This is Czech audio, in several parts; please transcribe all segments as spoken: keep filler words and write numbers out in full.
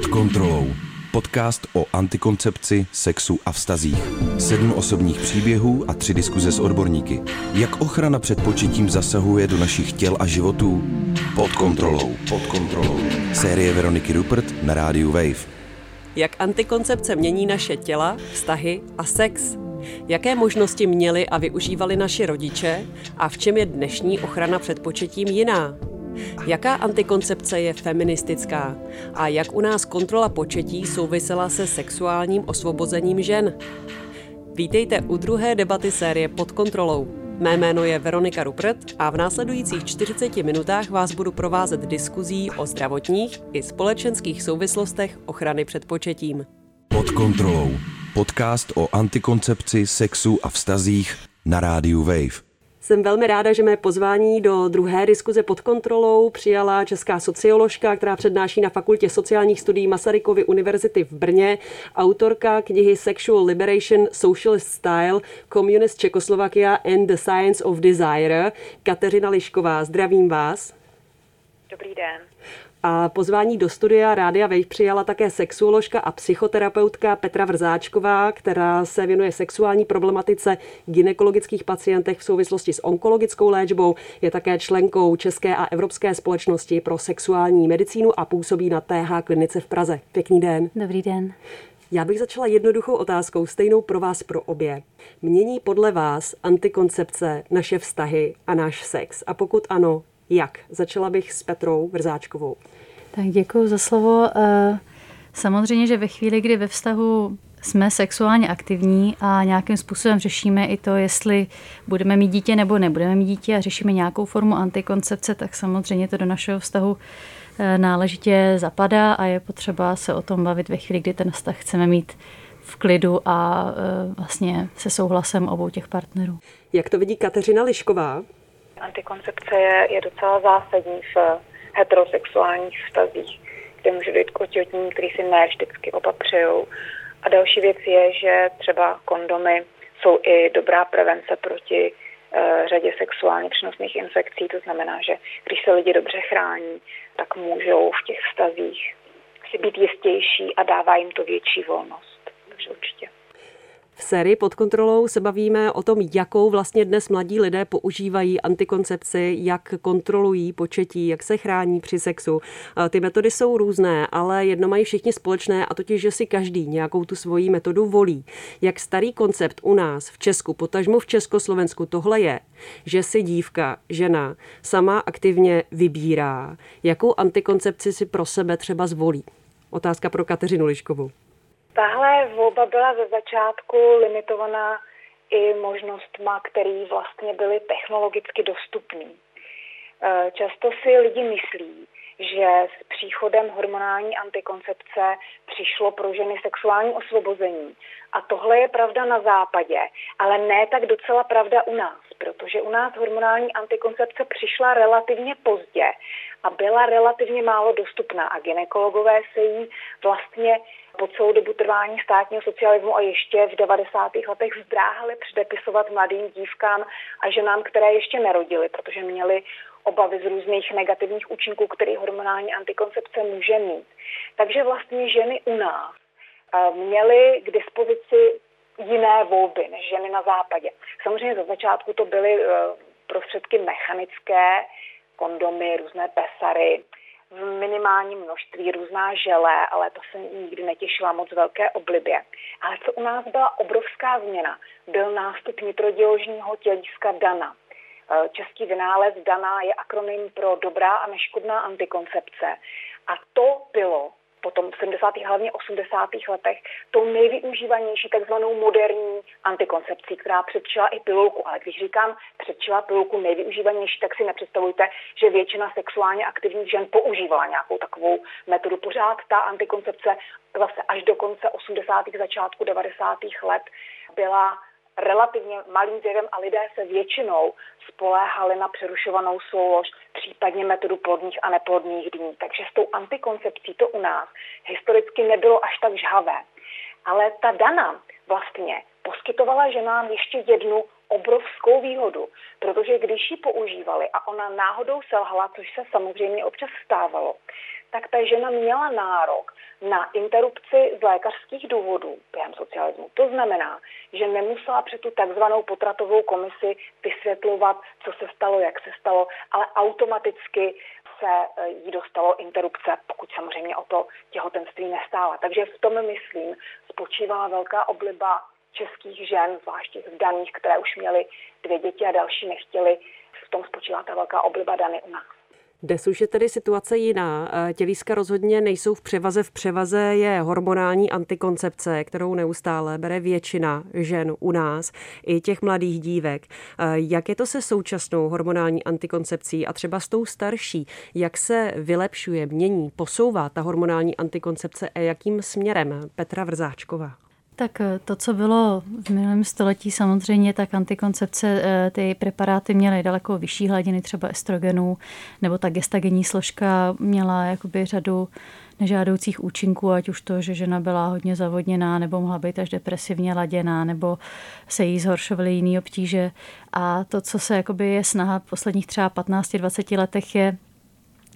Pod kontrolou. Podcast o antikoncepci, sexu a vztazích. Sedm osobních příběhů a tři diskuze s odborníky. Jak ochrana před početím zasahuje do našich těl a životů? Pod kontrolou. Pod kontrolou. Série Veroniky Ruppert na rádiu WAVE. Jak antikoncepce mění naše těla, vztahy a sex? Jaké možnosti měli a využívali naši rodiče a v čem je dnešní ochrana před početím jiná? Jaká antikoncepce je feministická? A jak u nás kontrola početí souvisela se sexuálním osvobozením žen? Vítejte u druhé debaty série Pod kontrolou. Mé jméno je Veronika Ruppert a v následujících čtyřiceti minutách vás budu provázet diskuzí o zdravotních i společenských souvislostech ochrany před početím. Pod kontrolou. Podcast o antikoncepci, sexu a vztazích na rádiu WAVE. Jsem velmi ráda, že mé pozvání do druhé diskuze Pod kontrolou přijala česká socioložka, která přednáší na Fakultě sociálních studií Masarykovy univerzity v Brně, autorka knihy Sexual Liberation, Socialist Style, Communist Czechoslovakia and the Science of Desire, Kateřina Lišková. Zdravím vás. Dobrý den. A pozvání do studia Rádia WAVE přijala také sexuoložka a psychoterapeutka Petra Vrzáčková, která se věnuje sexuální problematice gynekologických pacientech v souvislosti s onkologickou léčbou. Je také členkou České a Evropské společnosti pro sexuální medicínu a působí na T H Klinice v Praze. Pěkný den. Dobrý den. Já bych začala jednoduchou otázkou, stejnou pro vás, pro obě. Mění podle vás antikoncepce naše vztahy a náš sex? A pokud ano, jak? Začala bych s Petrou Vrzáčkovou. Tak děkuji za slovo. Samozřejmě, že ve chvíli, kdy ve vztahu jsme sexuálně aktivní a nějakým způsobem řešíme i to, jestli budeme mít dítě nebo nebudeme mít dítě a řešíme nějakou formu antikoncepce, tak samozřejmě to do našeho vztahu náležitě zapadá a je potřeba se o tom bavit ve chvíli, kdy ten vztah chceme mít v klidu a vlastně se souhlasem obou těch partnerů. Jak to vidí Kateřina Lišková? Antikoncepce je, je docela zásadní v heterosexuálních vztazích, kde může dojít k otěhotnění, který si ne vždycky opatřují. A další věc je, že třeba kondomy jsou i dobrá prevence proti e, řadě sexuálně přenosných infekcí. To znamená, že když se lidi dobře chrání, tak můžou v těch vztazích si být jistější a dává jim to větší volnost. Takže určitě. V sérii Pod kontrolou se bavíme o tom, jakou vlastně dnes mladí lidé používají antikoncepci, jak kontrolují početí, jak se chrání při sexu. Ty metody jsou různé, ale jedno mají všichni společné, a totiž, že si každý nějakou tu svoji metodu volí. Jak starý koncept u nás v Česku, potažmo v Československu, tohle je, že si dívka, žena sama aktivně vybírá, jakou antikoncepci si pro sebe třeba zvolí. Otázka pro Kateřinu Liškovou. Tahle volba byla ze začátku limitovaná i možnostma, které vlastně byly technologicky dostupné. Často si lidi myslí, že s příchodem hormonální antikoncepce přišlo pro ženy sexuální osvobození. A tohle je pravda na západě, ale ne tak docela pravda u nás, protože u nás hormonální antikoncepce přišla relativně pozdě a byla relativně málo dostupná a gynekologové se jí vlastně po celou dobu trvání státního socialismu a ještě v devadesátých letech zdráhali předepisovat mladým dívkám a ženám, které ještě nerodily, protože měly obavy z různých negativních účinků, které hormonální antikoncepce může mít. Takže vlastně ženy u nás měly k dispozici jiné volby než ženy na západě. Samozřejmě za začátku to byly prostředky mechanické, kondomy, různé pesary, v minimálním množství různá želé, ale to se nikdy netěšila moc velké oblibě. Ale co u nás byla obrovská změna, byl nástup nitroděložního tělíska Dana. Český vynález Dana je akronym pro dobrá a neškodná antikoncepce. A to bylo potom v sedmdesátých a hlavně osmdesátých letech tou nejvyužívanější takzvanou moderní antikoncepcí, která předčila i pilulku. Ale když říkám předčila pilulku nejvyužívanější, tak si nepředstavujte, že většina sexuálně aktivních žen používala nějakou takovou metodu. Pořád ta antikoncepce zase až do konce osmdesátých začátku devadesátých let byla relativně malým věrem a lidé se většinou spoléhali na přerušovanou soulož, případně metodu plodných a neplodných dní. Takže s tou antikoncepcí to u nás historicky nebylo až tak žhavé. Ale ta Dana vlastně poskytovala ženám ještě jednu obrovskou výhodu, protože když ji používali a ona náhodou selhala, což se samozřejmě občas stávalo, tak ta žena měla nárok na interrupci z lékařských důvodů během socialismu. To znamená, že nemusela před tu takzvanou potratovou komisi vysvětlovat, co se stalo, jak se stalo, ale automaticky se jí dostalo interrupce, pokud samozřejmě o to těhotenství nestála. Takže v tom, myslím, spočívala velká obliba českých žen, zvláště vdaných, které už měly dvě děti a další nechtěli. V tom spočívá ta velká obliba Dany u nás. Dnes už je tedy situace jiná. Tělíska rozhodně nejsou v převaze. V převaze je hormonální antikoncepce, kterou neustále bere většina žen u nás, i těch mladých dívek. Jak je to se současnou hormonální antikoncepcí a třeba s tou starší? Jak se vylepšuje, mění, posouvá ta hormonální antikoncepce a jakým směrem? Petra Vrzáčková. Tak to, co bylo v minulém století samozřejmě, tak antikoncepce, ty preparáty měly daleko vyšší hladiny třeba estrogenů, nebo ta gestagenní složka měla jakoby řadu nežádoucích účinků, ať už to, že žena byla hodně zavodněná, nebo mohla být až depresivně laděná, nebo se jí zhoršovaly jiné obtíže. A to, co se jakoby je snaha v posledních třeba patnácti dvaceti letech, je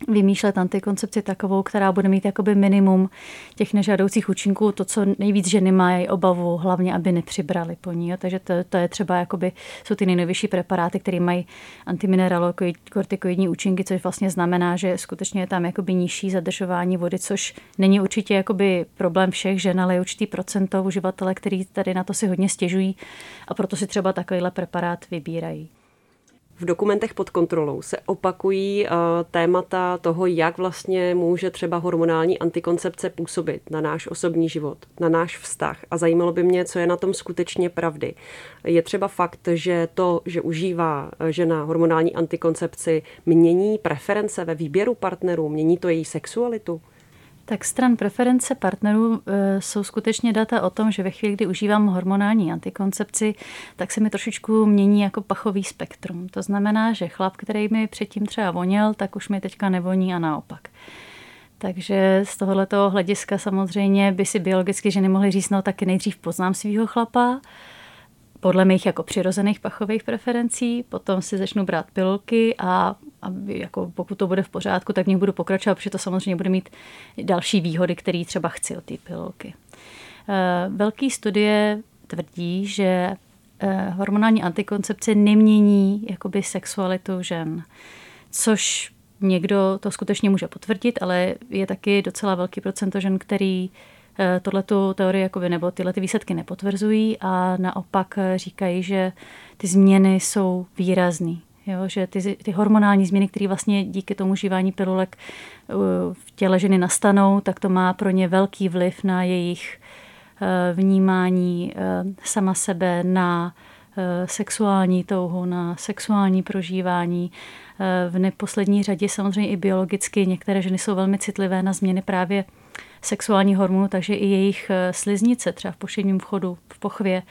vymýšlet antikoncepci takovou, která bude mít jakoby minimum těch nežádoucích účinků. To, co nejvíc ženy má, je obavu, hlavně, aby nepřibrali po ní. Jo. Takže to, to je třeba, jakoby, jsou ty nejnovější preparáty, které mají antimineralokortikoidní účinky, což vlastně znamená, že skutečně je tam jakoby nižší zadržování vody, což není určitě jakoby problém všech žen, ale je určitý procento uživatele, který tady na to si hodně stěžují a proto si třeba takovýhle preparát vybírají. V dokumentech Pod kontrolou se opakují uh, témata toho, jak vlastně může třeba hormonální antikoncepce působit na náš osobní život, na náš vztah. A zajímalo by mě, co je na tom skutečně pravdy. Je třeba fakt, že to, že užívá žena hormonální antikoncepci, mění preference ve výběru partnerů, mění to její sexualitu? Tak stran preference partnerů e, jsou skutečně data o tom, že ve chvíli, kdy užívám hormonální antikoncepci, tak se mi trošičku mění jako pachový spektrum. To znamená, že chlap, který mi předtím třeba voněl, tak už mi teďka nevoní a naopak. Takže z tohoto hlediska samozřejmě by si biologicky ženy mohly říct, no taky nejdřív poznám svýho chlapa, podle mých jako přirozených pachových preferencí, potom si začnu brát pilulky a, a jako pokud to bude v pořádku, tak v nich budu pokračovat, protože to samozřejmě bude mít další výhody, které třeba chci od té pilulky. Velké studie tvrdí, že hormonální antikoncepce nemění jakoby sexualitu žen, což někdo to skutečně může potvrdit, ale je taky docela velký procento žen, který tohletu teorii jakoby, nebo tyhle ty výsledky nepotvrzují a naopak říkají, že ty změny jsou výrazný. Jo? Že ty, ty hormonální změny, které vlastně díky tomu užívání pilulek v těle ženy nastanou, tak to má pro ně velký vliv na jejich vnímání sama sebe, na sexuální touhu, na sexuální prožívání. V neposlední řadě samozřejmě i biologicky některé ženy jsou velmi citlivé na změny právě sexuální hormonu, takže i jejich sliznice, třeba v poševním vchodu, v pochvě,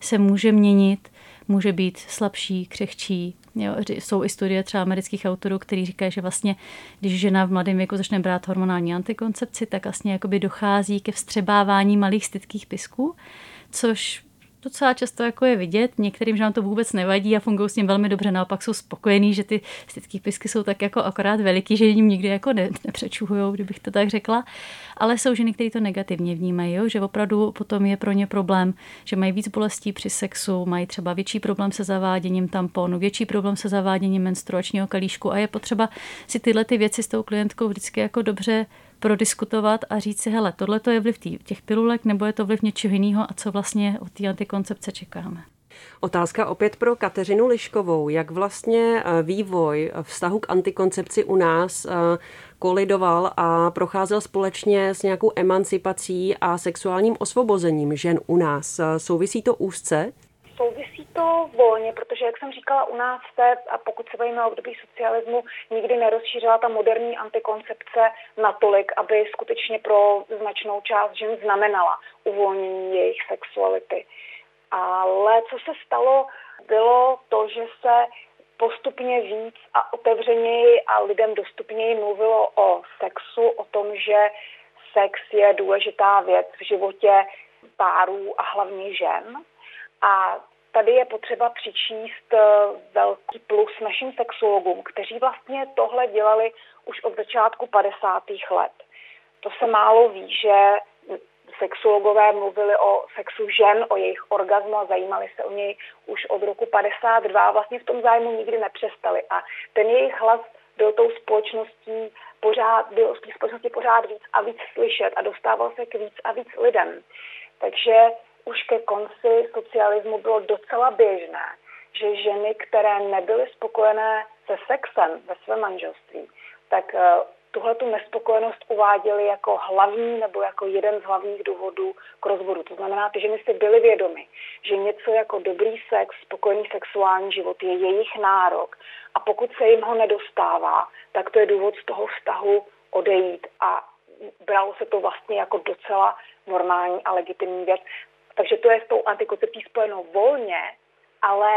se může měnit, může být slabší, křehčí. Jo, jsou i studie třeba amerických autorů, který říkají, že vlastně, když žena v mladém věku začne brát hormonální antikoncepci, tak vlastně jakoby dochází ke vstřebávání malých stytkých pysků, což docela často jako je vidět. Některým ženám to vůbec nevadí a fungují s ním velmi dobře, naopak jsou spokojení, že ty stytky pysky jsou tak jako akorát veliký, že jim nikdy jako ne, nepřečuhujou, kdybych to tak řekla. Ale jsou ženy, které to negativně vnímají, jo? Že opravdu potom je pro ně problém, že mají víc bolestí při sexu, mají třeba větší problém se zaváděním tamponu, větší problém se zaváděním menstruačního kalíšku a je potřeba si tyhle ty věci s tou klientkou vždycky jako dobře prodiskutovat a říct si, hele, tohle to je vliv těch pilulek, nebo je to vliv něčeho jiného a co vlastně od té antikoncepce čekáme. Otázka opět pro Kateřinu Liškovou. Jak vlastně vývoj vztahu k antikoncepci u nás kolidoval a procházel společně s nějakou emancipací a sexuálním osvobozením žen u nás? Souvisí to úzce? Souvisí to volně, protože, jak jsem říkala, u nás se, a pokud se bavíme o období socialismu, nikdy nerozšířila ta moderní antikoncepce natolik, aby skutečně pro značnou část žen znamenala uvolnění jejich sexuality. Ale co se stalo, bylo to, že se postupně víc a otevřeněji a lidem dostupněji mluvilo o sexu, o tom, že sex je důležitá věc v životě párů a hlavně žen. A tady je potřeba přičíst velký plus našim sexologům, kteří vlastně tohle dělali už od začátku padesátých let. To se málo ví, že sexuologové mluvili o sexu žen, o jejich orgazmu a zajímali se o něj už od roku padesát dva a vlastně v tom zájmu nikdy nepřestali. A ten jejich hlas byl tou společností pořád, byl v té společnosti pořád víc a víc slyšet a dostával se k víc a víc lidem. Takže už ke konci socialismu bylo docela běžné, že ženy, které nebyly spokojené se sexem ve svém manželství, tak tuhle tu nespokojenost uváděli jako hlavní nebo jako jeden z hlavních důvodů k rozvodu. To znamená, že my si byli vědomi, že něco jako dobrý sex, spokojený sexuální život je jejich nárok a pokud se jim ho nedostává, tak to je důvod z toho vztahu odejít a bralo se to vlastně jako docela normální a legitimní věc. Takže to je s tou antikoncepcí spojeno volně, ale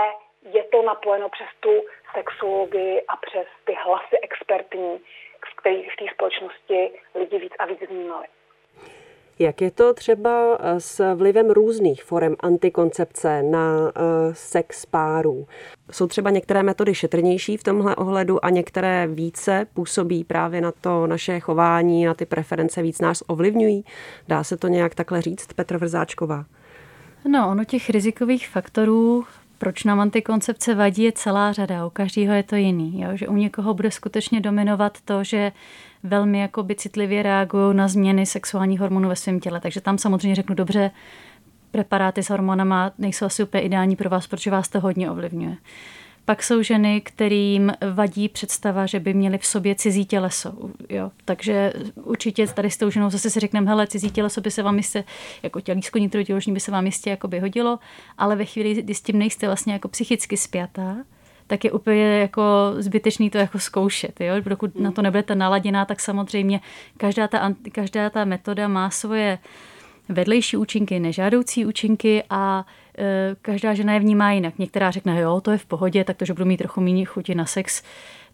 je to napojeno přes tu sexuologii a přes ty hlasy expertní, v kterých v té společnosti lidi víc a víc vnímali. Jak je to třeba s vlivem různých forem antikoncepce na sex párů? Jsou třeba některé metody šetrnější v tomhle ohledu a některé více působí právě na to naše chování, na ty preference víc nás ovlivňují? Dá se to nějak takhle říct, Petra Vrzáčková? No, ono těch rizikových faktorů, proč nám antikoncepce vadí, je celá řada, u každého je to jiný. Jo? Že u někoho bude skutečně dominovat to, že velmi jakoby citlivě reagují na změny sexuálních hormonů ve svém těle. Takže tam samozřejmě řeknu, dobře, preparáty s hormonama nejsou asi úplně ideální pro vás, protože vás to hodně ovlivňuje. Pak jsou ženy, kterým vadí představa, že by měly v sobě cizí těleso. Jo? Takže určitě tady s tou ženou zase si řekneme, hele, cizí těleso by se vám jistě, jako tělísko nitrotěložní by se vám jistě jakoby hodilo, ale ve chvíli, kdy s tím nejste vlastně jako psychicky spjatá, tak je úplně jako zbytečný to jako zkoušet. Jo? Dokud na to nebudete naladěná, tak samozřejmě každá ta, každá ta metoda má svoje vedlejší účinky, nežádoucí účinky a e, každá žena je vnímá jinak. Některá řekne, jo, to je v pohodě, tak to, že budu mít trochu méně chuti na sex,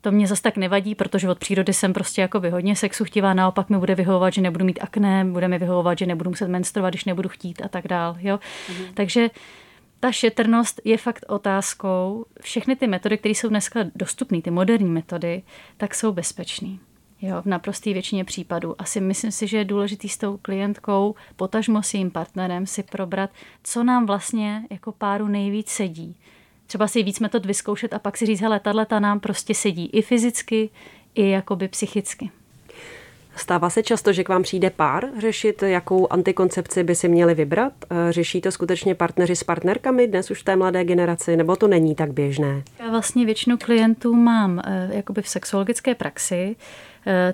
to mě zas tak nevadí, protože od přírody jsem prostě jako hodně sexu chtivá, naopak mi bude vyhovovat, že nebudu mít akné, bude mi vyhovovat, že nebudu muset menstruovat, když nebudu chtít a tak dál. Jo? Mhm. Takže ta šetrnost je fakt otázkou. Všechny ty metody, které jsou dneska dostupné, ty moderní metody, tak jsou bezpečné. Jo, v naprosté většině případů. Asi myslím si, že je důležitý s tou klientkou, potažmo s jejím partnerem si probrat, co nám vlastně jako páru nejvíc sedí. Třeba si víc metod vyzkoušet a pak si říct, hele, tato nám prostě sedí i fyzicky, i jakoby psychicky. Stává se často, že k vám přijde pár řešit, jakou antikoncepci by si měli vybrat? Řeší to skutečně partneři s partnerkami dnes už v té mladé generaci, nebo to není tak běžné? Já vlastně většinu klientů mám jakoby v sexologické praxi,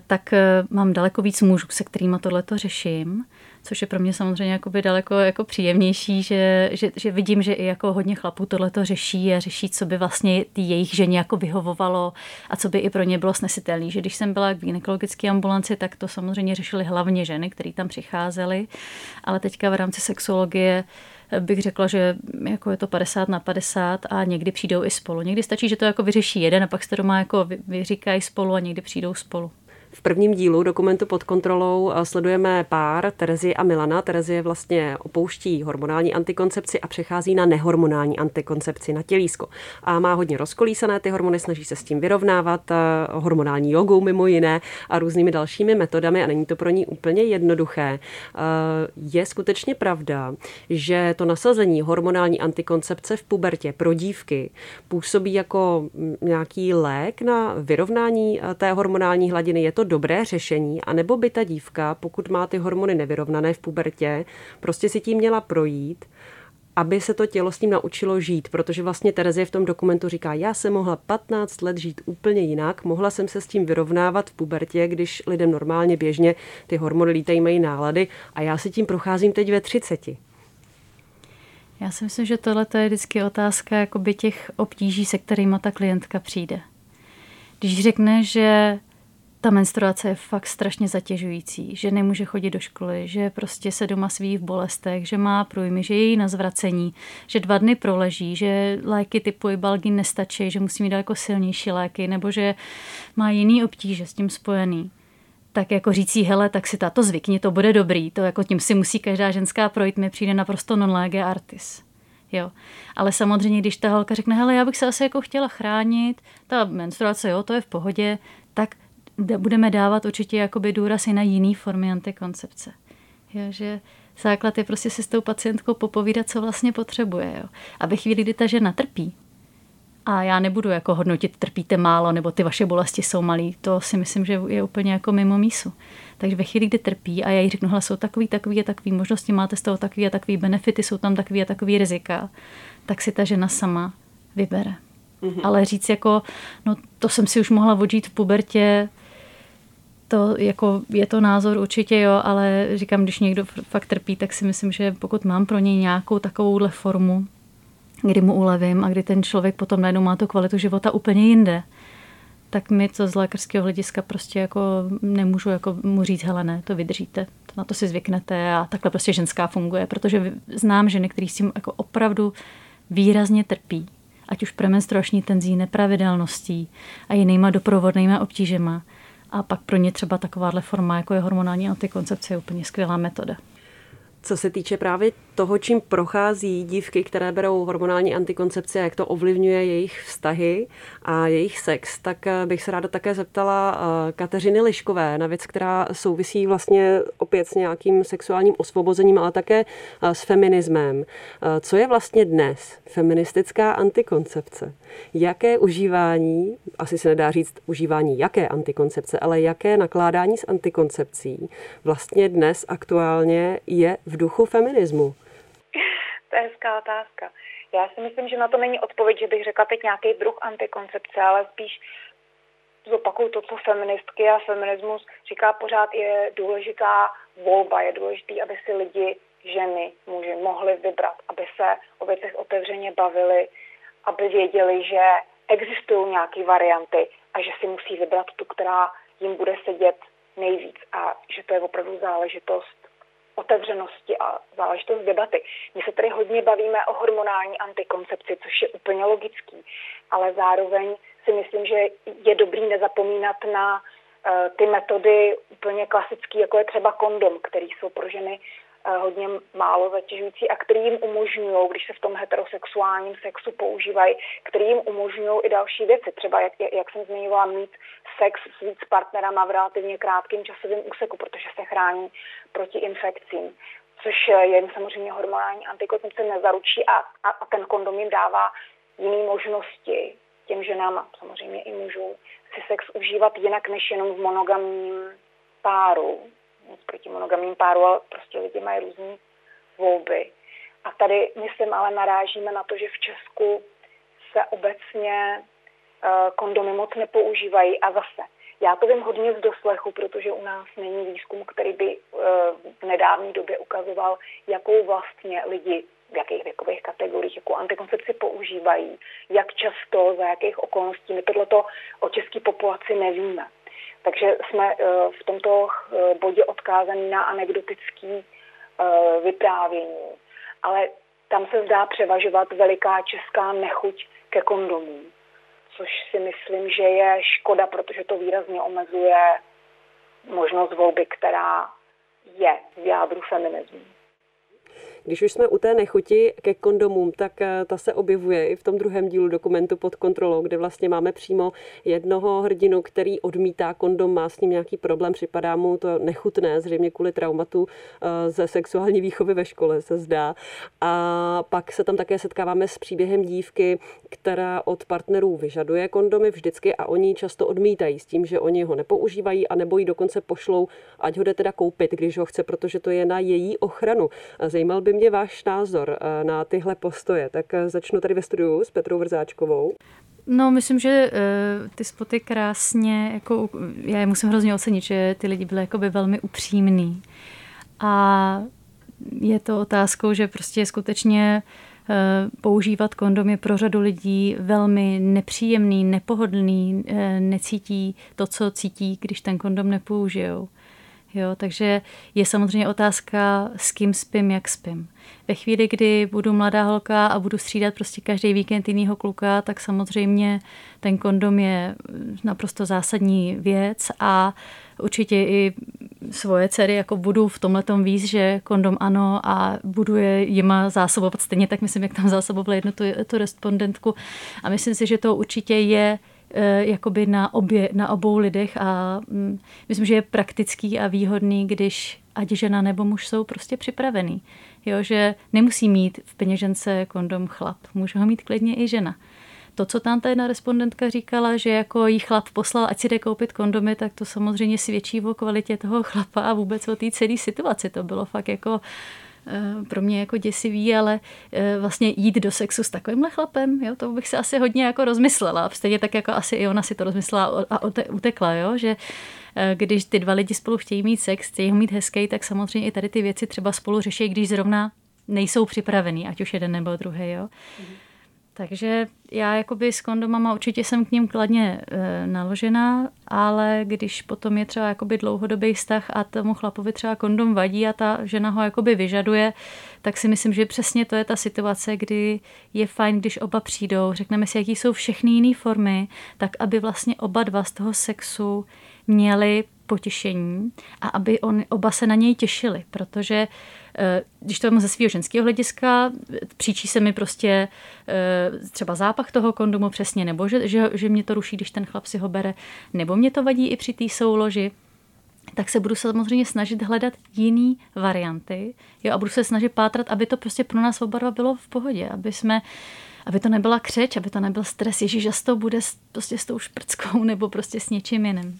tak mám daleko víc mužů, se kterýma tohleto řeším, což je pro mě samozřejmě jakoby daleko jako příjemnější, že, že, že vidím, že i jako hodně chlapů tohleto řeší a řeší, co by vlastně ty jejich ženě jako vyhovovalo a co by i pro ně bylo snesitelné. Že když jsem byla v gynekologické ambulanci, tak to samozřejmě řešily hlavně ženy, které tam přicházely, ale teďka v rámci sexologie bych řekla, že jako je to padesát na padesát a někdy přijdou i spolu. Někdy stačí, že to jako vyřeší jeden a pak se to doma jako vyříkají spolu a někdy přijdou spolu. V prvním dílu dokumentu Pod kontrolou sledujeme pár Terezie a Milana. Terezie vlastně opouští hormonální antikoncepci a přechází na nehormonální antikoncepci, na tělísko. A má hodně rozkolísané ty hormony, snaží se s tím vyrovnávat hormonální jogou mimo jiné a různými dalšími metodami a není to pro ní úplně jednoduché. Je skutečně pravda, že to nasazení hormonální antikoncepce v pubertě pro dívky působí jako nějaký lék na vyrovnání té hormonální hladiny? Je to dobré řešení, anebo by ta dívka, pokud má ty hormony nevyrovnané v pubertě, prostě si tím měla projít, aby se to tělo s tím naučilo žít, protože vlastně Terezie v tom dokumentu říká, já jsem mohla patnáct let žít úplně jinak, mohla jsem se s tím vyrovnávat v pubertě, když lidem normálně běžně ty hormony lítají, mají nálady a já si tím procházím teď ve třiceti. Já si myslím, že tohle je vždycky otázka jakoby těch obtíží, se kterýma ta klientka přijde. Když řekne, že ta menstruace je fakt strašně zatěžující, že nemůže chodit do školy, že prostě se doma sví v bolestech, že má průjmy, že je jí na zvracení, že dva dny proleží, že léky typu Ibalgin nestačí, že musí mít daleko silnější léky, nebo že má jiný obtíže s tím spojený. Tak jako řící, hele, tak si tato zvykni, to bude dobrý, to jako tím si musí každá ženská projít, mi přijde naprosto non lege artis. Jo. Ale samozřejmě, když ta holka řekne, hele, já bych se asi jako chtěla chránit, ta menstruace, jo, to je v pohodě, tak budeme dávat určitě jakoby důraz i na jiný formy antikoncepce. Jo, že základ je prostě si s tou pacientkou popovídat, co vlastně potřebuje. Jo. A ve chvíli, kdy ta žena trpí, a já nebudu jako hodnotit, trpíte málo, nebo ty vaše bolesti jsou malý, to si myslím, že je úplně jako mimo mísu. Takže ve chvíli, kdy trpí a já jí řeknu, hele, jsou takový, takový a takový možnosti, máte z toho takový a takový benefity, jsou tam takový a takový rizika, tak si ta žena sama vybere. Mm-hmm. Ale říct jako, no to jsem si už mohla vodžít v pubertě, to jako je to názor určitě, jo, ale říkám, když někdo fakt trpí, tak si myslím, že pokud mám pro něj nějakou takovouhle formu, kdy mu ulevím a kdy ten člověk potom najednou má tu kvalitu života úplně jinde, tak mi to z lékařského hlediska prostě jako nemůžu jako mu říct, hele ne, to vydržíte, na to si zvyknete a takhle prostě ženská funguje, protože znám ženy, které s tím jako opravdu výrazně trpí, ať už premenstruační tenzí, nepravidelností a jinýma doprovodnýma obtížema. A pak pro ně třeba takováhle forma, jako je hormonální antikoncepce, je úplně skvělá metoda. Co se týče právě toho, čím prochází dívky, které berou hormonální antikoncepci a jak to ovlivňuje jejich vztahy a jejich sex, tak bych se ráda také zeptala Kateřiny Liškové na věc, která souvisí vlastně opět s nějakým sexuálním osvobozením, ale také s feminismem. Co je vlastně dnes feministická antikoncepce? Jaké užívání, asi se nedá říct užívání jaké antikoncepce, ale jaké nakládání s antikoncepcí vlastně dnes aktuálně je v duchu feminismu? To je hezká otázka. Já si myslím, že na to není odpověď, že bych řekla teď nějaký druh antikoncepce, ale spíš zopakuju to, co feministky a feminismus říká pořád, je důležitá volba, je důležitý, aby si lidi, ženy, muži mohli vybrat, aby se o věcech otevřeně bavili, aby věděli, že existují nějaké varianty a že si musí vybrat tu, která jim bude sedět nejvíc a že to je opravdu záležitost otevřenosti a záležitost debaty. My se tady hodně bavíme o hormonální antikoncepci, což je úplně logický, ale zároveň si myslím, že je dobrý nezapomínat na uh, ty metody úplně klasické, jako je třeba kondom, který jsou pro ženy uh, hodně málo zatěžující a který jim umožňují, když se v tom heterosexuálním sexu používají, který jim umožňují i další věci, třeba jak, jak jsem zmiňovala, mít sex s víc partnerama v relativně krátkém časovém úseku, protože se chrání proti infekcím, což jim samozřejmě hormonální antikoncepce nezaručí a, a, a ten kondom jim dává jiné možnosti těm ženám, samozřejmě i mužům, si sex užívat jinak než jenom v monogamním páru. Nic proti monogamním páru, ale prostě lidi mají různé volby. A tady myslím ale narážíme na to, že v Česku se obecně kondomy moc nepoužívají a zase. Já to vím hodně z doslechu, protože u nás není výzkum, který by v nedávné době ukazoval, jakou vlastně lidi, v jakých věkových kategoriích, jakou antikoncepci používají, jak často, za jakých okolností. My tohleto o české populaci nevíme. Takže jsme v tomto bodě odkázaní na anekdotické vyprávění. Ale tam se zdá převažovat veliká česká nechuť ke kondomům, což si myslím, že je škoda, protože to výrazně omezuje možnost volby, která je v jádru feminismu. Když už jsme u té nechuti ke kondomům, tak ta se objevuje i v tom druhém dílu dokumentu Pod kontrolou, kde vlastně máme přímo jednoho hrdinu, který odmítá kondom, má s ním nějaký problém, připadá mu to nechutné, zřejmě kvůli traumatu ze sexuální výchovy ve škole, se zdá. A pak se tam také setkáváme s příběhem dívky, která od partnerů vyžaduje kondomy vždycky a oni často odmítají s tím, že oni ho nepoužívají a nebo jí dokonce pošlou, ať ho jde teda koupit, když ho chce, protože to je na její ochranu. Zajímal by mě váš názor na tyhle postoje. Tak začnu tady ve studiu s Petrou Vrzáčkovou. No, myslím, že uh, ty spoty krásně, jako, já je musím hrozně ocenit, že ty lidi byly jakoby velmi upřímný. A je to otázkou, že prostě skutečně uh, používat kondom je pro řadu lidí velmi nepříjemný, nepohodlný, uh, necítí to, co cítí, když ten kondom nepoužijou. Jo, takže je samozřejmě otázka, s kým spím, jak spím. Ve chvíli, kdy budu mladá holka a budu střídat prostě každý víkend jinýho kluka, tak samozřejmě ten kondom je naprosto zásadní věc a určitě i svoje dcery jako budu v tomhletom víc, že kondom ano a budu je jima zásobovat stejně, tak myslím, jak tam zásobovala jednu tu, tu respondentku a myslím si, že to určitě je jakoby na, obě, na obou lidech a mm, myslím, že je praktický a výhodný, když ať žena nebo muž jsou prostě připravený. Jo, že nemusí mít v peněžence kondom chlap, může ho mít klidně i žena. To, co tam ta jedna respondentka říkala, že jako jí chlap poslal, ať si jde koupit kondomy, tak to samozřejmě svědčí o kvalitě toho chlapa a vůbec o té celé situaci. To bylo fakt jako pro mě jako děsivý, ale vlastně jít do sexu s takovýmhle chlapem, jo, to bych se asi hodně jako rozmyslela. Stejně tak jako asi i ona si to rozmyslela a utekla, jo, že když ty dva lidi spolu chtějí mít sex, chtějí ho mít hezký, tak samozřejmě i tady ty věci třeba spolu řeší, když zrovna nejsou připravený, ať už jeden nebo druhý, jo. Mhm. Takže já jakoby s kondomama určitě jsem k ním kladně e, naložená, ale když potom je třeba jakoby dlouhodobý vztah a tomu chlapovi třeba kondom vadí a ta žena ho jakoby vyžaduje, tak si myslím, že přesně to je ta situace, kdy je fajn, když oba přijdou, řekneme si, jaký jsou všechny jiné formy, tak aby vlastně oba dva z toho sexu měli potěšení a aby on, oba se na něj těšili, protože když to mám ze svého ženského hlediska, příčí se mi prostě třeba zápach toho kondomu přesně, nebo že, že, že mě to ruší, když ten chlap si ho bere, nebo mě to vadí i při té souloži, tak se budu samozřejmě snažit hledat jiný varianty, jo, a budu se snažit pátrat, aby to prostě pro nás oba dva bylo v pohodě, aby jsme Aby to nebyla křeč, aby to nebyl stres. Ježíš, až to bude prostě s tou šprckou nebo prostě s něčím jiným.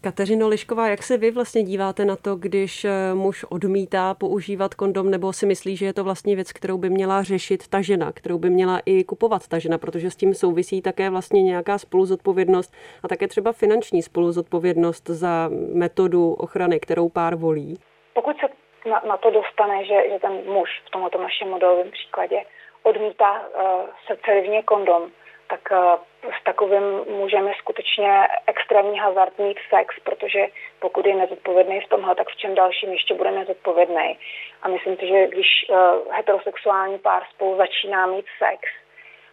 Kateřino Lišková, jak se vy vlastně díváte na to, když muž odmítá používat kondom, nebo si myslí, že je to vlastně věc, kterou by měla řešit ta žena, kterou by měla i kupovat ta žena, protože s tím souvisí také vlastně nějaká spoluzodpovědnost a také třeba finanční spoluzodpovědnost za metodu ochrany, kterou pár volí? Pokud se na, na to dostane, že, že ten muž v tomto našem modelovém příkladě odmítá uh, srdcerivně kondom, tak uh, s takovým můžeme skutečně extrémní hazard mít sex, protože pokud je nezodpovědný v tomhle, tak v čem dalším ještě bude nezodpovědný. A myslím si, že když uh, heterosexuální pár spolu začíná mít sex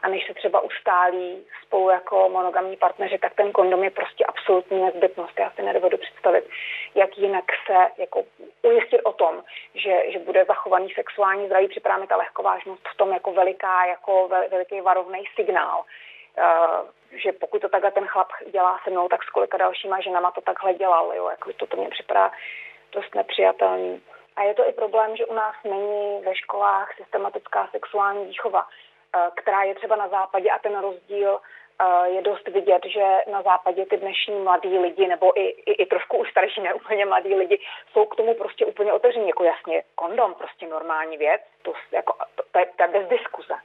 a než se třeba ustálí spolu jako monogamní partneři, tak ten kondom je prostě absolutní nezbytnost. Já si nedovedu představit, jak jinak se jako ujistit o tom, že, že bude zachovaný sexuální zdraví, připravíme ta lehkovážnost v tom jako veliká, jako vel, veliký varovný signál. Uh, že pokud to takhle ten chlap dělá se mnou, tak s kolika dalšíma ženama to takhle dělal. Jo? Jako to, to mě připadá dost nepřijatelný. A je to i problém, že u nás není ve školách systematická sexuální výchova, která je třeba na západě, a ten rozdíl je dost vidět, že na západě ty dnešní mladí lidi, nebo i, i, i trošku už starší, ne úplně mladí lidi, jsou k tomu prostě úplně otevření, jako jasně, kondom, prostě normální věc, to, jako, to, to, je, to je bez diskuze,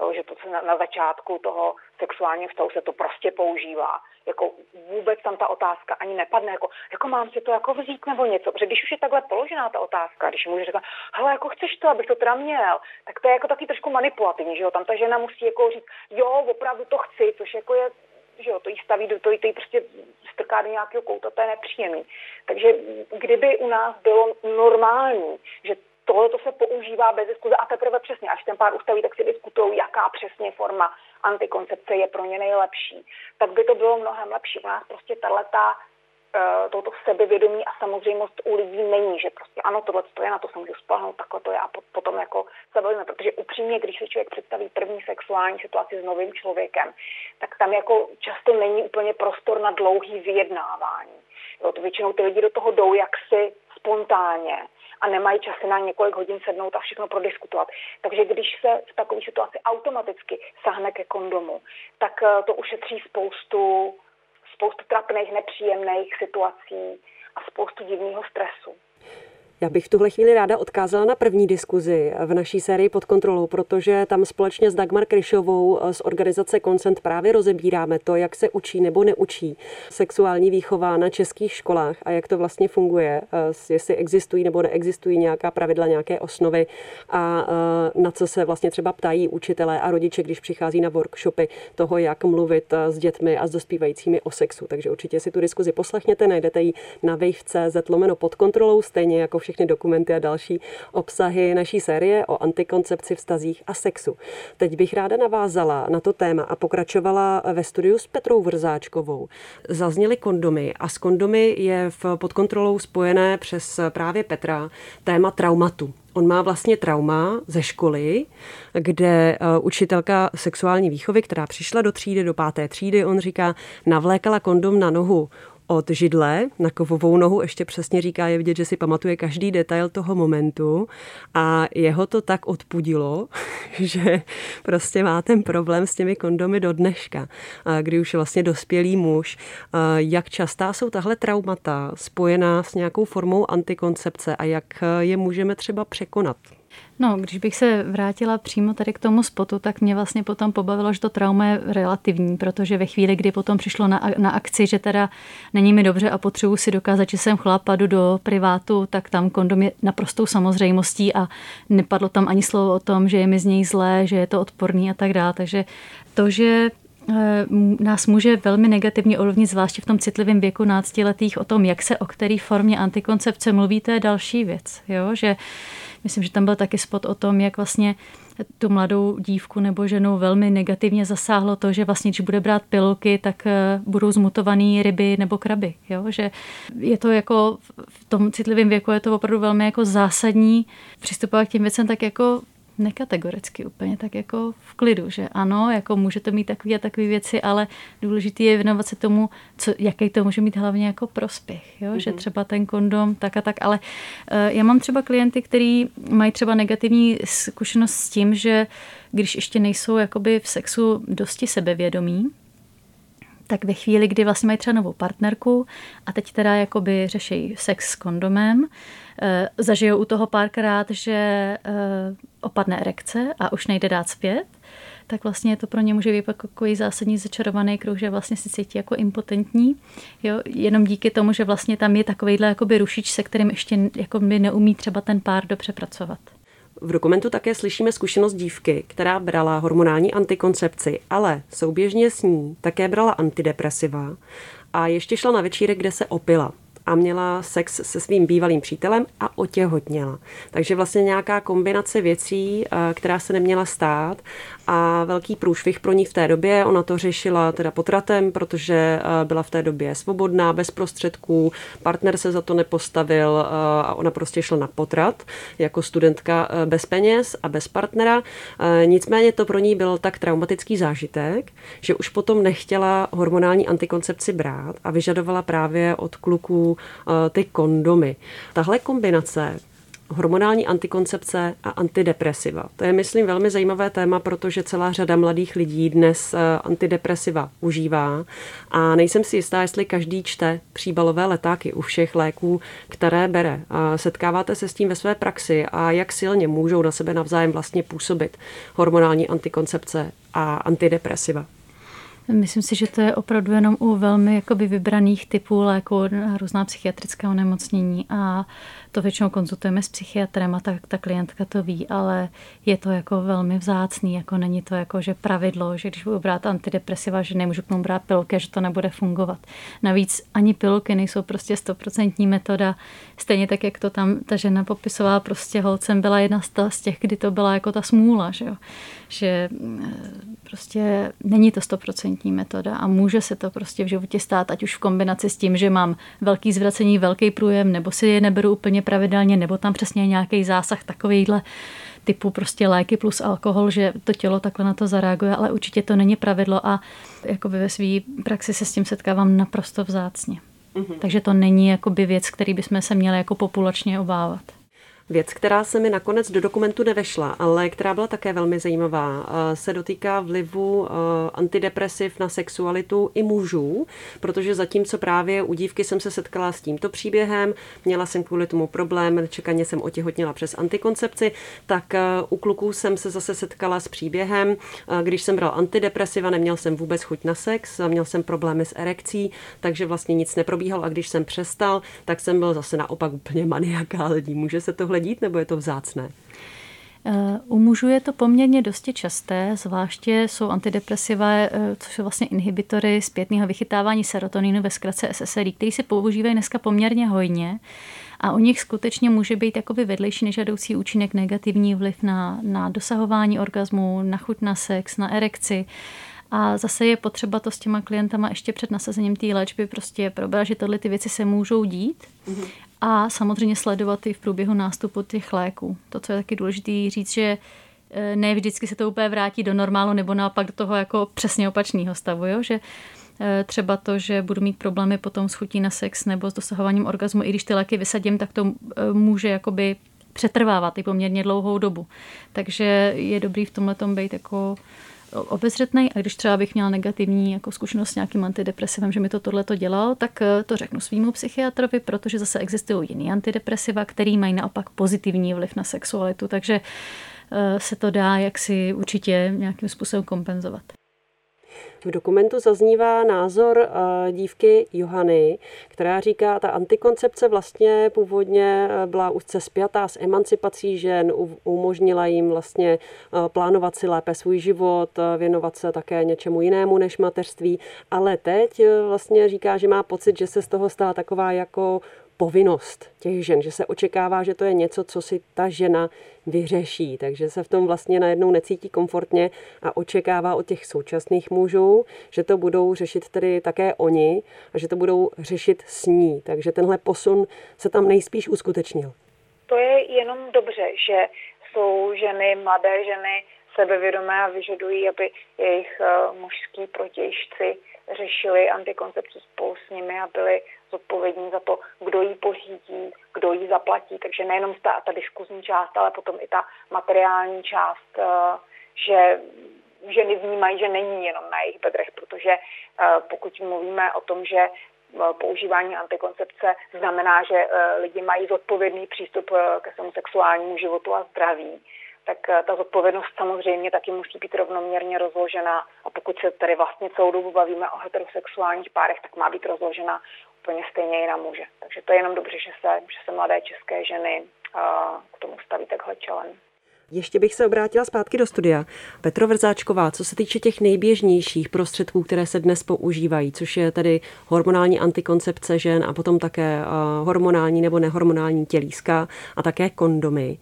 jo, že to se na, na začátku toho sexuálního vztahu se to prostě používá, jako vůbec tam ta otázka ani nepadne, jako, jako mám si to jako vzít nebo něco, protože když už je takhle položená ta otázka, když může říkat, hele, jako chceš to, abych to teda měl, tak to je jako taky trošku manipulativní, že jo, tam ta žena musí jako říct, jo, opravdu to chci, což jako je, že jo, to jí staví, do, to jí, to jí prostě strká do nějakého kouta, to je nepříjemný. Takže kdyby u nás bylo normální, že tohle to se používá bez diskuze a teprve přesně, až ten pár ustaví, tak si diskutují, jaká přesně forma antikoncepce je pro ně nejlepší. Tak by to bylo mnohem lepší. U nás prostě tahleta, toto sebevědomí a samozřejmost u lidí není, že prostě ano, tohle to je, na to se můžu spolehnout, takhle to je a potom jako se bavíme, protože upřímně, když se člověk představí první sexuální situaci s novým člověkem, tak tam jako často není úplně prostor na dlouhý vyjednávání. Jo, to většinou ty lidi do toho jdou jaksi spontánně a nemají čas na několik hodin sednout a všechno prodiskutovat. Takže když se v takové situaci automaticky sáhne ke kondomu, tak to ušetří spoustu, spoustu trapných, nepříjemných situací a spoustu divného stresu. Já bych v tuhle chvíli ráda odkázala na první diskuzi v naší sérii Pod kontrolou, protože tam společně s Dagmar Kryšovou z organizace Konsent právě rozebíráme to, jak se učí nebo neučí sexuální výchova na českých školách a jak to vlastně funguje, jestli existují nebo neexistují nějaká pravidla, nějaké osnovy a na co se vlastně třeba ptají učitelé a rodiče, když přichází na workshopy toho, jak mluvit s dětmi a s dospívajícími o sexu. Takže určitě si tu diskuzi poslechněte, najdete ji na wave tečka cz lomeno pod kontrolou, stejně jako všechny dokumenty a další obsahy naší série o antikoncepci, vztazích a sexu. Teď bych ráda navázala na to téma a pokračovala ve studiu s Petrou Vrzáčkovou. Zazněly kondomy a s kondomy je v Pod kontrolou spojené přes právě Petra téma traumatu. On má vlastně trauma ze školy, kde učitelka sexuální výchovy, která přišla do třídy, do páté třídy, on říká, navlékala kondom na nohu od židle, na kovovou nohu, ještě přesně říká, je vidět, že si pamatuje každý detail toho momentu a jeho to tak odpudilo, že prostě má ten problém s těmi kondomy do dneška, kdy už je vlastně dospělý muž. Jak častá jsou tahle traumata spojená s nějakou formou antikoncepce a jak je můžeme třeba překonat? No, když bych se vrátila přímo tady k tomu spotu, tak mě vlastně potom pobavilo, že to trauma je relativní, protože ve chvíli, kdy potom přišlo na, na akci, že teda není mi dobře a potřebuji si dokázat, že jsem chlap a jdu do privátu, tak tam kondom je naprostou samozřejmostí a nepadlo tam ani slovo o tom, že je mi z něj zlé, že je to odporný a tak dále. Takže to, že nás může velmi negativně ovlivnit, zvláště v tom citlivém věku náctiletých, o tom, jak se o které formě antikoncepce mluví, to je další věc. Jo? Že, myslím, že tam byl taky spot o tom, jak vlastně tu mladou dívku nebo ženu velmi negativně zasáhlo to, že vlastně, když bude brát pilulky, tak budou zmutovaný ryby nebo kraby. Jo? Že je to jako v tom citlivém věku je to opravdu velmi jako zásadní přistupovat k těm věcem tak jako nekategoricky úplně, tak jako v klidu, že ano, jako může to mít takové a takové věci, ale důležité je věnovat se tomu, co, jaký to může mít hlavně jako prospěch, jo? Mm-hmm. Že třeba ten kondom tak a tak, ale uh, já mám třeba klienty, kteří mají třeba negativní zkušenost s tím, že když ještě nejsou jakoby v sexu dosti sebevědomí, tak ve chvíli, kdy vlastně mají třeba novou partnerku a teď teda jakoby řeší sex s kondomem, e, zažijou u toho párkrát, že e, opadne erekce a už nejde dát zpět, tak vlastně to pro ně může vypadat jako zásadní začarovaný kruh, že vlastně se cítí jako impotentní, jo? Jenom díky tomu, že vlastně tam je takovejhle jakoby rušič, se kterým ještě jakoby neumí třeba ten pár dobře pracovat. V dokumentu také slyšíme zkušenost dívky, která brala hormonální antikoncepci, ale souběžně s ní také brala antidepresiva a ještě šla na večírek, kde se opila a měla sex se svým bývalým přítelem a otěhotněla. Takže vlastně nějaká kombinace věcí, která se neměla stát a velký průšvih pro ní v té době. Ona to řešila teda potratem, protože byla v té době svobodná, bez prostředků, partner se za to nepostavil a ona prostě šla na potrat jako studentka bez peněz a bez partnera. Nicméně to pro ní byl tak traumatický zážitek, že už potom nechtěla hormonální antikoncepci brát a vyžadovala právě od kluků ty kondomy. Tahle kombinace hormonální antikoncepce a antidepresiva. To je, myslím, velmi zajímavé téma, protože celá řada mladých lidí dnes antidepresiva užívá a nejsem si jistá, jestli každý čte příbalové letáky u všech léků, které bere. Setkáváte se s tím ve své praxi a jak silně můžou na sebe navzájem vlastně působit hormonální antikoncepce a antidepresiva? Myslím si, že to je opravdu jenom u velmi jakoby vybraných typů léků na různá psychiatrická onemocnění a to většinou konzultujeme s psychiatrem a tak ta klientka to ví, ale je to jako velmi vzácný, jako není to jako, že pravidlo, že když budu brát antidepresiva, že nemůžu k tomu brát pilulky, že to nebude fungovat. Navíc ani pilulky nejsou prostě stoprocentní metoda, stejně tak, jak to tam ta žena popisovala, prostě holcem byla jedna z těch, kdy to byla jako ta smůla, že jo? Že prostě není to stoprocentní metoda a může se to prostě v životě stát, ať už v kombinaci s tím, že mám velký zvracení, velký průjem, nebo si je neberu úplně pravidelně, nebo tam přesně nějaký zásah takovýhle typu prostě léky plus alkohol, že to tělo takhle na to zareaguje, ale určitě to není pravidlo a jakoby ve své praxi se s tím setkávám naprosto vzácně. Mm-hmm. Takže to není jakoby věc, který bychom se měli jako populačně obávat. Věc, která se mi nakonec do dokumentu nevešla, ale která byla také velmi zajímavá, se dotýká vlivu antidepresiv na sexualitu i mužů, protože zatímco právě u dívky jsem se setkala s tímto příběhem, měla jsem kvůli tomu problém, čekaně jsem otěhotněla přes antikoncepci, tak u kluků jsem se zase setkala s příběhem, když jsem bral antidepresiva, neměl jsem vůbec chuť na sex, měl jsem problémy s erekcí, takže vlastně nic neprobíhalo a když jsem přestal, tak jsem byl zase naopak úplně maniakální. Může se tohle dít, nebo je to vzácné? U mužů je to poměrně dosti časté, zvláště jsou antidepresiva, což jsou vlastně inhibitory zpětného vychytávání serotoninu ve zkratce S S R I, který se používají dneska poměrně hojně a u nich skutečně může být jakoby vedlejší nežadoucí účinek negativní vliv na, na dosahování orgazmu, na chuť na sex, na erekci. A zase je potřeba to s těma klientama ještě před nasazením té léčby prostě probrat, že tohle ty věci se můžou dít. Mm-hmm. A samozřejmě sledovat i v průběhu nástupu těch léků. To, co je taky důležité říct, že ne vždycky se to úplně vrátí do normálu nebo naopak do toho jako přesně opačného stavu, jo? Že třeba to, že budu mít problémy potom s chutí na sex nebo s dosahováním orgazmu, i když ty léky vysadím, tak to může jakoby přetrvávat i poměrně dlouhou dobu. Takže je dobrý v tomhletom být jako obezřetnej, a když třeba bych měla negativní jako zkušenost s nějakým antidepresivem, že mi to tohleto dělalo, tak to řeknu svýmu psychiatrovi, protože zase existují jiný antidepresiva, který mají naopak pozitivní vliv na sexualitu, takže se to dá jaksi určitě nějakým způsobem kompenzovat. V dokumentu zaznívá názor dívky Johany, která říká, ta antikoncepce vlastně původně byla úzce spjatá s emancipací žen, umožnila jim vlastně plánovat si lépe svůj život, věnovat se také něčemu jinému než mateřství, ale teď vlastně říká, že má pocit, že se z toho stala taková jako povinnost těch žen, že se očekává, že to je něco, co si ta žena vyřeší, takže se v tom vlastně najednou necítí komfortně a očekává od těch současných mužů, že to budou řešit tedy také oni a že to budou řešit s ní, takže tenhle posun se tam nejspíš uskutečnil. To je jenom dobře, že jsou ženy, mladé ženy sebevědomé a vyžadují, aby jejich mužský protějšci řešili antikoncepci spolu s nimi a byli zodpovědní za to, kdo ji pořídí, kdo ji zaplatí. Takže nejenom ta, ta diskuzní část, ale potom i ta materiální část, že ženy vnímají, že není jenom na jejich bedrech, protože pokud mluvíme o tom, že používání antikoncepce znamená, že lidi mají zodpovědný přístup ke svému sexuálnímu životu a zdraví, tak ta zodpovědnost samozřejmě taky musí být rovnoměrně rozložená. A pokud se tady vlastně celou dobu bavíme o heterosexuálních párech, tak má být rozložena úplně stejně i na muže. Takže to je jenom dobře, že se, že se mladé české ženy k tomu staví takhle čelem. Ještě bych se obrátila zpátky do studia. Petra Vrzáčková, co se týče těch nejběžnějších prostředků, které se dnes používají, což je tedy hormonální antikoncepce žen a potom také hormonální nebo nehormonální tělíska a také kondomy.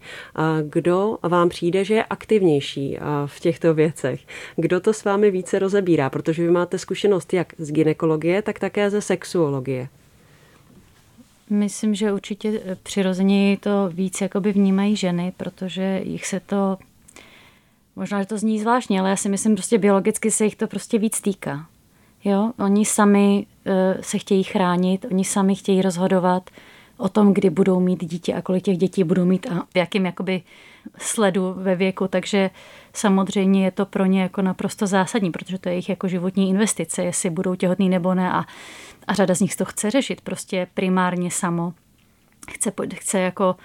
Kdo vám přijde, že je aktivnější v těchto věcech? Kdo to s vámi více rozebírá? Protože vy máte zkušenost jak z gynekologie, tak také ze sexuologie. Myslím, že určitě přirozeně to víc jakoby vnímají ženy, protože jich se to, možná, že to zní zvláštně, ale já si myslím, prostě biologicky se jich to prostě víc týká. Jo? Oni sami uh, se chtějí chránit, oni sami chtějí rozhodovat o tom, kdy budou mít dítě a kolik těch dětí budou mít a v jakém jakoby sledu ve věku, takže samozřejmě je to pro ně jako naprosto zásadní, protože to je jejich jako životní investice, jestli budou těhotný nebo ne, a, a řada z nich to chce řešit prostě primárně samo. Chce, chce jako,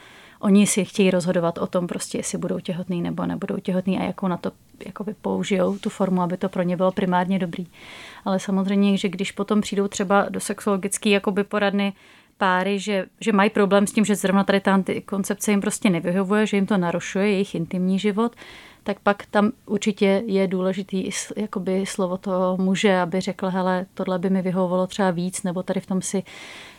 oni si chtějí rozhodovat o tom prostě, jestli budou těhotný nebo nebudou těhotný a jakou na to jakoby použijou tu formu, aby to pro ně bylo primárně dobrý. Ale samozřejmě, že když potom přijdou třeba do sexologické jakoby poradny páry, že, že mají problém s tím, že zrovna tady ta antikoncepce jim prostě nevyhovuje, že jim to narušuje jejich intimní život, tak pak tam určitě je důležitý jakoby slovo toho muže, aby řekl, hele, tohle by mi vyhovovalo třeba víc, nebo tady v tom si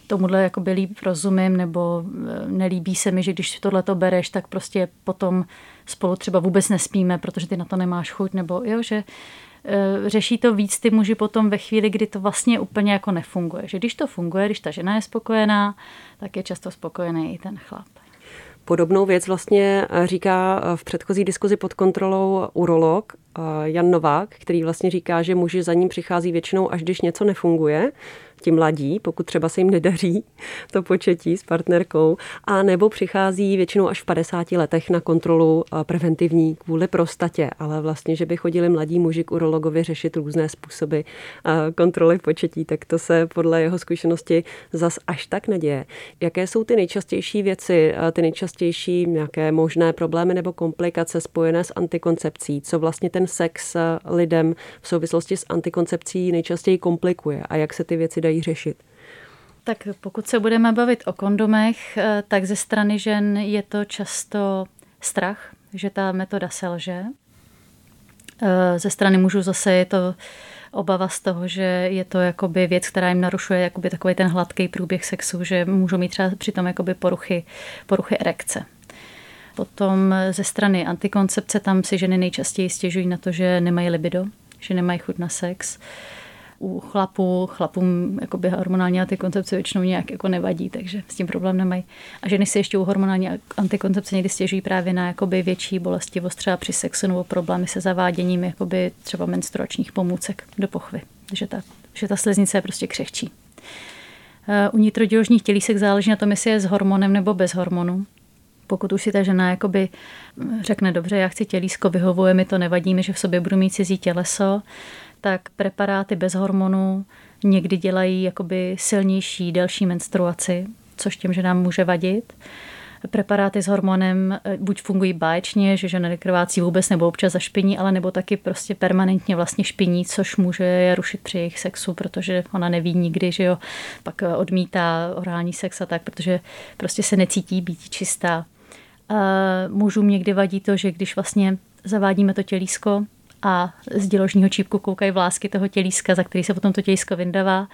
tomuhle jakoby líp rozumím, nebo nelíbí se mi, že když tohle to bereš, tak prostě potom spolu třeba vůbec nespíme, protože ty na to nemáš chuť, nebo jo, že řeší to víc ty muži potom ve chvíli, kdy to vlastně úplně jako nefunguje. Že když to funguje, když ta žena je spokojená, tak je často spokojený i ten chlap. Podobnou věc vlastně říká v předchozí diskuzi Pod kontrolou urolog Jan Novák, který vlastně říká, že muži za ním přichází většinou, až když něco nefunguje, ti mladí, pokud třeba se jim nedaří to početí s partnerkou, a nebo přichází většinou až v padesáti letech na kontrolu preventivní kvůli prostatě, ale vlastně, že by chodili mladí muži k urologovi řešit různé způsoby kontroly početí, tak to se podle jeho zkušenosti zas až tak neděje. Jaké jsou ty nejčastější věci, ty nejčastější nějaké možné problémy nebo komplikace spojené s antikoncepcí, co vlastně ten sex lidem v souvislosti s antikoncepcí nejčastěji komplikuje a jak se ty věci dají řešit? Tak pokud se budeme bavit o kondomech, tak ze strany žen je to často strach, že ta metoda selže. Ze strany mužů zase je to obava z toho, že je to jakoby věc, která jim narušuje jakoby takový ten hladký průběh sexu, že můžou mít třeba přitom jakoby poruchy, poruchy erekce. Potom ze strany antikoncepce tam si ženy nejčastěji stěžují na to, že nemají libido, že nemají chuť na sex. U chlapů, chlapům jakoby hormonální antikoncepce většinou nějak jako nevadí, takže s tím problém nemají. A ženy si ještě u hormonální antikoncepce někdy stěžují právě na jakoby větší bolestivost třeba při sexu nebo problémy se zaváděním jakoby třeba menstruačních pomůcek do pochvy, že ta, že ta sliznice je prostě křehčí. U nitroděložních tělísek záleží na tom, jestli je s hormonem nebo bez hormonu. Pokud už si ta žena jakoby řekne dobře, já chci tělísko, vyhovuje mi to, nevadí mi, že v sobě budu mít cizí těleso, tak preparáty bez hormonů někdy dělají jakoby silnější, delší menstruaci, což těm ženám může vadit. Preparáty s hormonem buď fungují báječně, že žena nekrvácí vůbec nebo občas zašpiní, ale nebo taky prostě permanentně vlastně špiní, což může je rušit při jejich sexu, protože ona neví nikdy, že jo, pak odmítá orální sex a tak, protože prostě se necítí být čistá. Mužům někdy vadí to, že když vlastně zavádíme to tělísko a z děložního čípku koukají vlásky toho tělíska, za který se potom to tělísko vyndává,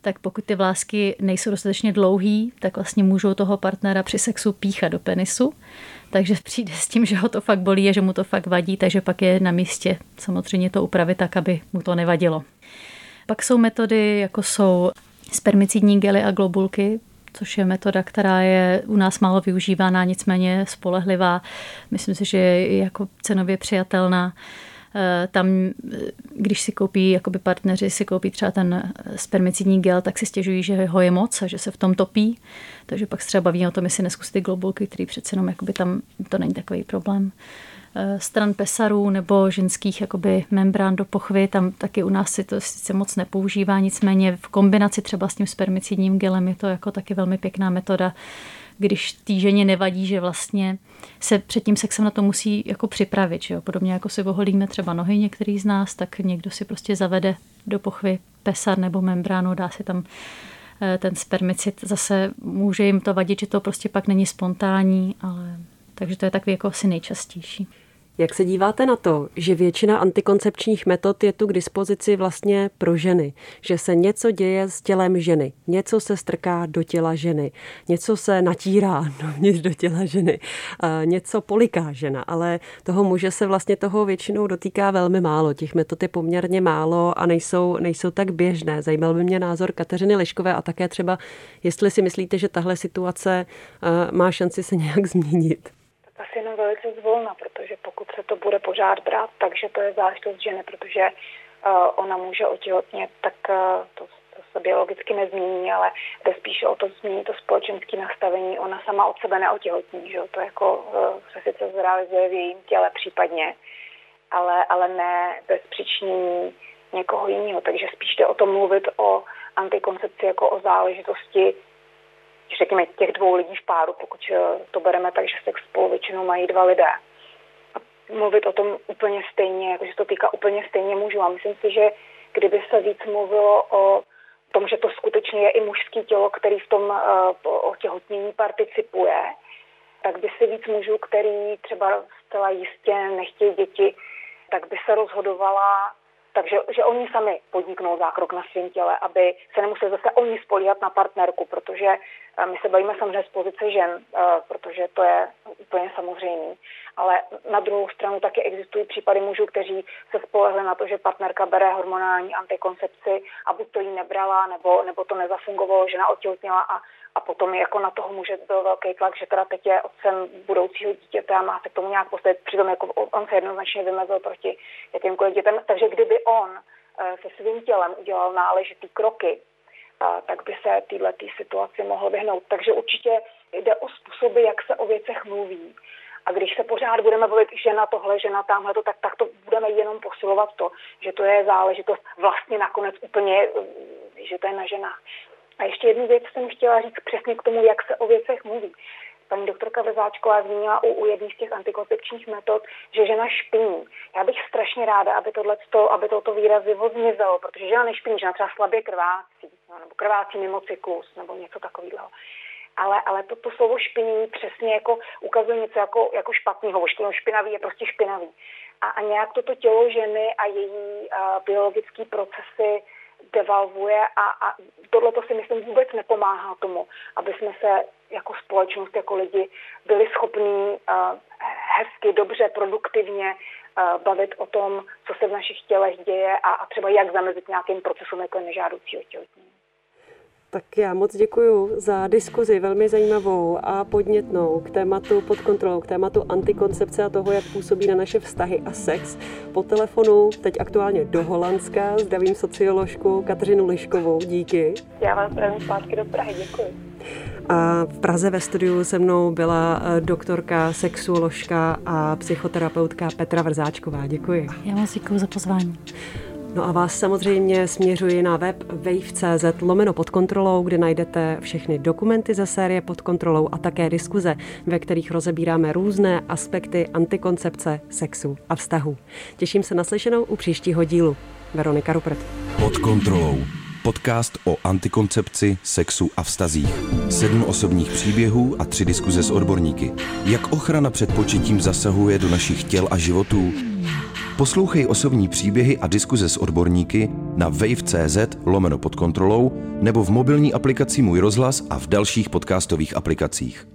tak pokud ty vlásky nejsou dostatečně dlouhý, tak vlastně můžou toho partnera při sexu píchat do penisu, takže přijde s tím, že ho to fakt bolí a že mu to fakt vadí, takže pak je na místě samozřejmě to upravit tak, aby mu to nevadilo. Pak jsou metody, jako jsou spermicidní gely a globulky, což je metoda, která je u nás málo využívána, nicméně spolehlivá. Myslím si, že je jako cenově přijatelná. Tam, když si koupí, jakoby partneři si koupí třeba ten spermicidní gel, tak si stěžují, že ho je moc a že se v tom topí. Takže pak se třeba baví o tom, jestli neskusit globulky, který přece jenom jakoby tam to není takový problém. Stran pesarů nebo ženských jakoby membrán do pochvy, tam taky u nás si to sice moc nepoužívá, nicméně v kombinaci třeba s tím spermicidním gelem je to jako taky velmi pěkná metoda, když té ženě nevadí, že vlastně se před tím sexem na to musí jako připravit. Že jo? Podobně jako si oholíme třeba nohy některý z nás, tak někdo si prostě zavede do pochvy pesar nebo membránu, dá si tam ten spermicid. Zase může jim to vadit, že to prostě pak není spontánní, ale takže to je takový jako asi nejčastější. Jak se díváte na to, že většina antikoncepčních metod je tu k dispozici vlastně pro ženy? Že se něco děje s tělem ženy, něco se strká do těla ženy, něco se natírá dovnitř do těla ženy, něco poliká žena, ale toho muže se vlastně toho většinou dotýká velmi málo. Těch metod je poměrně málo a nejsou, nejsou tak běžné. Zajímal by mě názor Kateřiny Liškové a také třeba, jestli si myslíte, že tahle situace má šanci se nějak změnit. Asi jenom velice zvolna, protože pokud se to bude pořád brát, takže to je záležitost ženy, protože uh, ona může otěhotnět, tak uh, to, to se biologicky nezmění, ale jde spíše o to změní to společenské nastavení. Ona sama od sebe neotěhotní, že? To jako uh, se sice zrealizuje v jejím těle případně, ale, ale ne bez přičinění někoho jiného. Takže spíš jde o to mluvit o antikoncepci jako o záležitosti, řekněme, těch dvou lidí v páru, pokud to bereme tak, že sex spolu většinou mají dva lidé. A mluvit o tom úplně stejně, jakože to týká úplně stejně mužů. A myslím si, že kdyby se víc mluvilo o tom, že to skutečně je i mužské tělo, který v tom uh, otěhotnění participuje, tak by se víc mužů, který třeba zcela jistě nechtějí děti, tak by se rozhodovala, takže že oni sami podniknou zákrok na svém těle, aby se nemuseli zase oni spolíhat na partnerku, protože my se bavíme samozřejmě z pozice žen, protože to je úplně samozřejmé. Ale na druhou stranu taky existují případy mužů, kteří se spolehli na to, že partnerka bere hormonální antikoncepci a buď to jí nebrala, nebo, nebo to nezafungovalo, žena otěhotněla a, a potom jako na toho muže byl velký tlak, že teda teď je otcem budoucího dítěte a má se k tomu nějak postavit. Přitom jako on se jednoznačně vymezil proti jakýmkoliv dětem. Takže kdyby on se svým tělem udělal náležitý kroky, tak by se této situaci mohlo vyhnout. Takže určitě jde o způsoby, jak se o věcech mluví. A když se pořád budeme volit žena tohle, žena tamhle, tak, tak to budeme jenom posilovat to, že to je záležitost vlastně nakonec úplně, že to je na ženách. A ještě jednu věc jsem chtěla říct přesně k tomu, jak se o věcech mluví. Paní doktorka Vrzáčková zmínila u, u jedných z těch antikoncepčních metod, že žena špiní. Já bych strašně ráda, aby tohleto, aby toto výrazivo zmizelo, protože žena nešpiní, žena třeba slabě krvácí, no, nebo krvácí mimo cyklus, nebo něco takového. Ale, ale to, to slovo špinění přesně jako ukazuje něco jako, jako špatného. Špinavý je prostě špinavý. A, a nějak toto tělo ženy a její a, biologické procesy devalvuje a, a tohleto si myslím vůbec nepomáhá tomu, aby jsme se jako společnost, jako lidi byli schopní uh, hezky, dobře, produktivně bavit o tom, co se v našich tělech děje a, a třeba jak zamezit nějakým procesům jako nežádoucího těhotnění. Tak já moc děkuji za diskuzi, velmi zajímavou a podnětnou k tématu pod kontrolou, k tématu antikoncepce a toho, jak působí na naše vztahy a sex. Po telefonu, teď aktuálně do Holandska, zdravím socioložku Kateřinu Liškovou. Díky. Já vám zdravím zpátky do Prahy, děkuji. A v Praze ve studiu se mnou byla doktorka, sexuoložka a psychoterapeutka Petra Vrzáčková. Děkuji. Já vám děkuji za pozvání. No a vás samozřejmě směřuji na web wave.cz lomeno pod kontrolou, kde najdete všechny dokumenty ze série Pod kontrolou a také diskuze, ve kterých rozebíráme různé aspekty antikoncepce, sexu a vztahu. Těším se na slyšenou u příštího dílu. Veronika Ruppert. Pod kontrolou. Podcast o antikoncepci, sexu a vztazích. Sedm osobních příběhů a tři diskuze s odborníky. Jak ochrana před početím zasahuje do našich těl a životů? Poslouchej osobní příběhy a diskuze s odborníky na wave.cz lomeno pod kontrolou nebo v mobilní aplikaci Můj rozhlas a v dalších podcastových aplikacích.